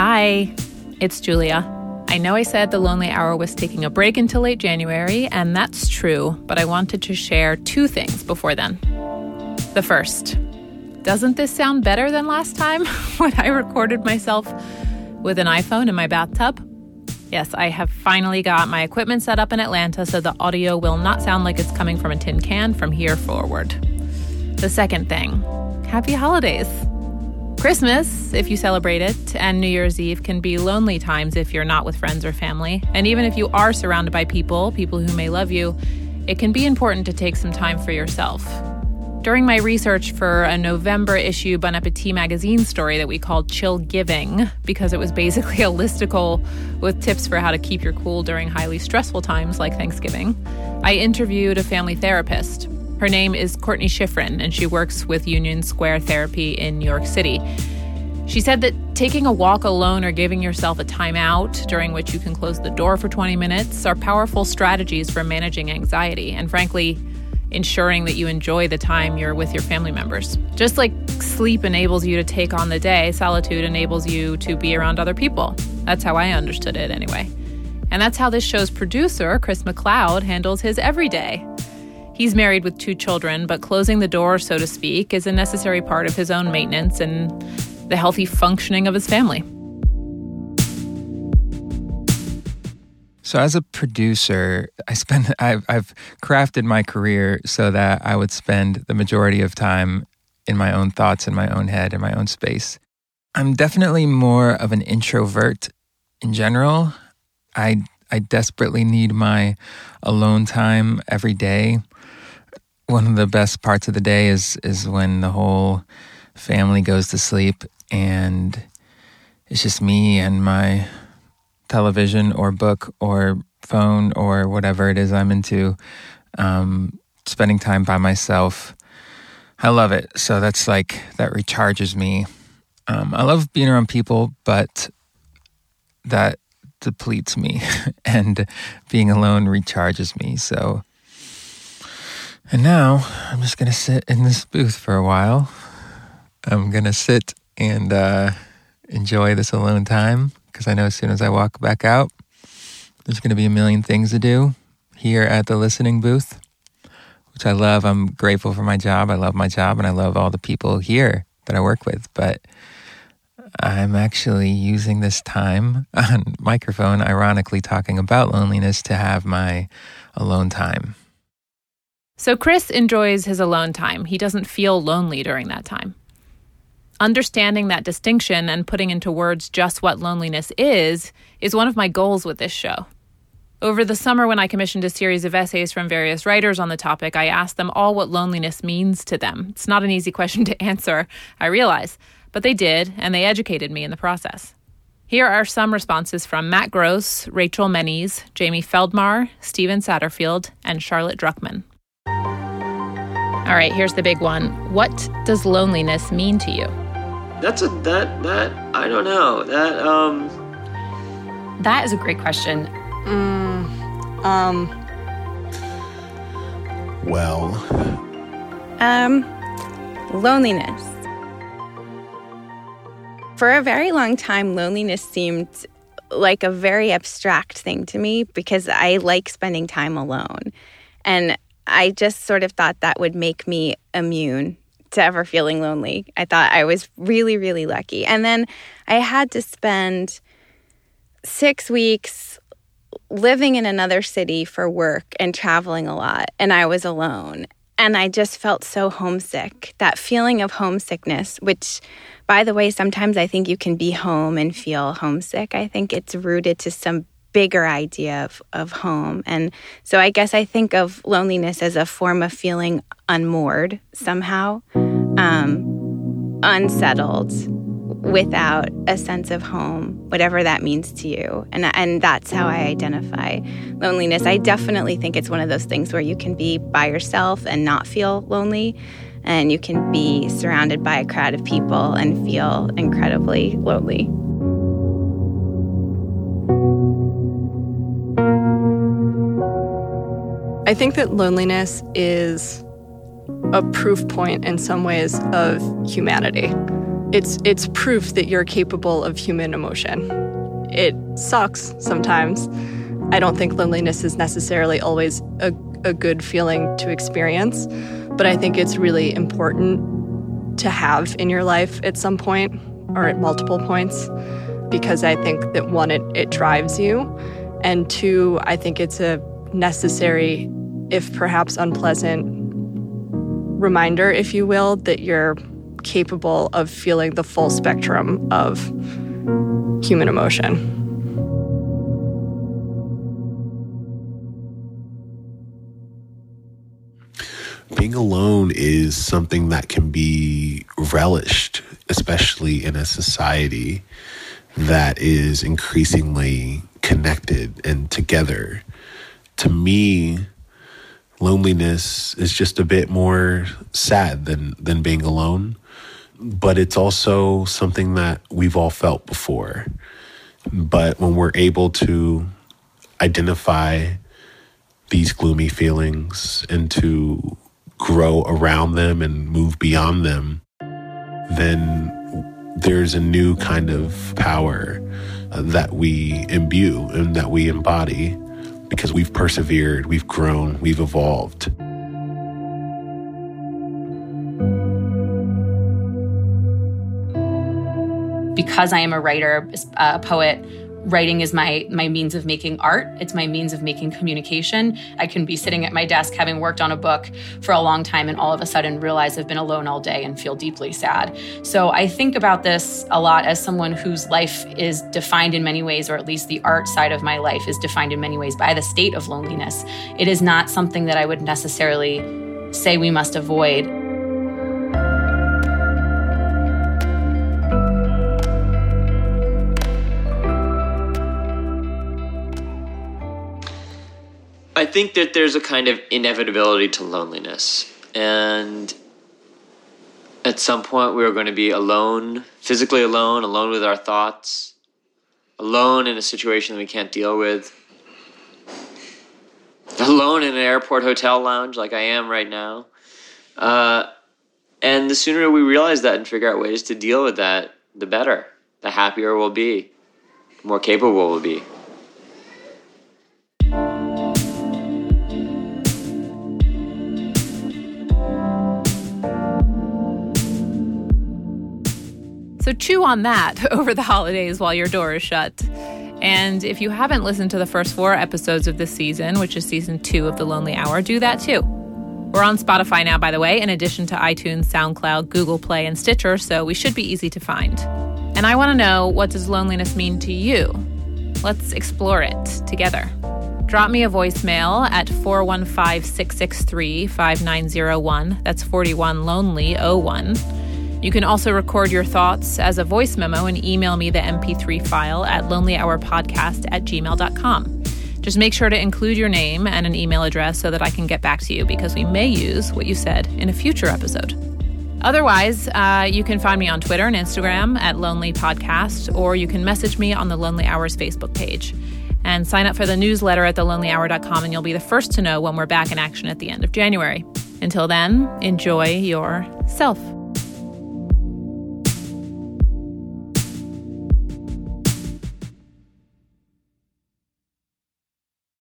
Hi, it's Julia. I know I said The Lonely Hour was taking a break until late January, and that's true, but I wanted to share two things before then. The first, doesn't this sound better than last time when I recorded myself with an iPhone in my bathtub? Yes, I have finally got my equipment set up in Atlanta so the audio will not sound like it's coming from a tin can from here forward. The second thing, happy holidays. Christmas, if you celebrate it, and New Year's Eve can be lonely times if you're not with friends or family. And even if you are surrounded by people who may love you, it can be important to take some time for yourself. During my research for a November issue Bon Appetit magazine story that we called Chillgiving, because it was basically a listicle with tips for how to keep your cool during highly stressful times like Thanksgiving, I interviewed a family therapist. Her name is Courtney Schifrin, and she works with Union Square Therapy in New York City. She said that taking a walk alone or giving yourself a timeout during which you can close the door for 20 minutes are powerful strategies for managing anxiety and, frankly, ensuring that you enjoy the time you're with your family members. Just like sleep enables you to take on the day, solitude enables you to be around other people. That's how I understood it anyway. And that's how this show's producer, Chris McLeod, handles his everyday. He's married with 2 children, but closing the door, so to speak, is a necessary part of his own maintenance and the healthy functioning of his family. So as a producer, I've crafted my career so that I would spend the majority of time in my own thoughts, in my own head, in my own space. I'm definitely more of an introvert in general. I desperately need my alone time every day. One of the best parts of the day is when the whole family goes to sleep and it's just me and my television or book or phone or whatever it is I'm into, spending time by myself. I love it. So that's like, that recharges me. I love being around people, but that depletes me and being alone recharges me. So, and now I'm just going to sit in this booth for a while. I'm going to sit and enjoy this alone time, because I know as soon as I walk back out, there's going to be a million things to do here at the listening booth, which I love. I'm grateful for my job. I love my job, and I love all the people here that I work with. But I'm actually using this time on microphone, ironically talking about loneliness, to have my alone time. So Chris enjoys his alone time. He doesn't feel lonely during that time. Understanding that distinction and putting into words just what loneliness is one of my goals with this show. Over the summer, when I commissioned a series of essays from various writers on the topic, I asked them all what loneliness means to them. It's not an easy question to answer, I realize, but they did, and they educated me in the process. Here are some responses from Matt Gross, Rachel Menes, Jamie Feldmar, Stephen Satterfield, and Charlotte Druckman. All right, here's the big one. What does loneliness mean to you? I don't know. That is a great question. Loneliness. For a very long time, loneliness seemed like a very abstract thing to me because I like spending time alone. And I just sort of thought that would make me immune to ever feeling lonely. I thought I was really, really lucky. And then I had to spend 6 weeks living in another city for work and traveling a lot, and I was alone. And I just felt so homesick, that feeling of homesickness, which, by the way, sometimes I think you can be home and feel homesick. I think it's rooted to some bigger idea of home. And so I guess I think of loneliness as a form of feeling unmoored somehow, unsettled, without a sense of home, whatever that means to you. And that's how I identify loneliness. I definitely think it's one of those things where you can be by yourself and not feel lonely, and you can be surrounded by a crowd of people and feel incredibly lonely. I think that loneliness is a proof point in some ways of humanity. It's proof that you're capable of human emotion. It sucks sometimes. I don't think loneliness is necessarily always a good feeling to experience, but I think it's really important to have in your life at some point or at multiple points, because I think that one, it drives you, and two, I think it's a necessary, if perhaps unpleasant, reminder, if you will, that you're capable of feeling the full spectrum of human emotion. Being alone is something that can be relished, especially in a society that is increasingly connected and together. To me, loneliness is just a bit more sad than being alone, but it's also something that we've all felt before. But when we're able to identify these gloomy feelings and to grow around them and move beyond them, then there's a new kind of power that we imbue and that we embody, because we've persevered, we've grown, we've evolved. Because I am a writer, a poet, writing is my means of making art. It's my means of making communication. I can be sitting at my desk having worked on a book for a long time and all of a sudden realize I've been alone all day and feel deeply sad. So I think about this a lot as someone whose life is defined in many ways, or at least the art side of my life is defined in many ways by the state of loneliness. It is not something that I would necessarily say we must avoid. I think that there's a kind of inevitability to loneliness, and at some point we're going to be alone, physically alone, alone with our thoughts, alone in a situation that we can't deal with, alone in an airport hotel lounge like I am right now. And the sooner we realize that and figure out ways to deal with that, the better. The happier we'll be, the more capable we'll be. So chew on that over the holidays while your door is shut. And if you haven't listened to the first 4 episodes of this season, which is season 2 of The Lonely Hour, do that too. We're on Spotify now, by the way, in addition to iTunes, SoundCloud, Google Play, and Stitcher, so we should be easy to find. And I want to know, what does loneliness mean to you? Let's explore it together. Drop me a voicemail at 415-663-5901. That's 41-LONELY-01. You can also record your thoughts as a voice memo and email me the MP3 file at lonelyhourpodcast@gmail.com. Just make sure to include your name and an email address so that I can get back to you, because we may use what you said in a future episode. Otherwise, you can find me on Twitter and Instagram at Lonely Podcast, or you can message me on the Lonely Hours Facebook page. And sign up for the newsletter at thelonelyhour.com, and you'll be the first to know when we're back in action at the end of January. Until then, enjoy yourself.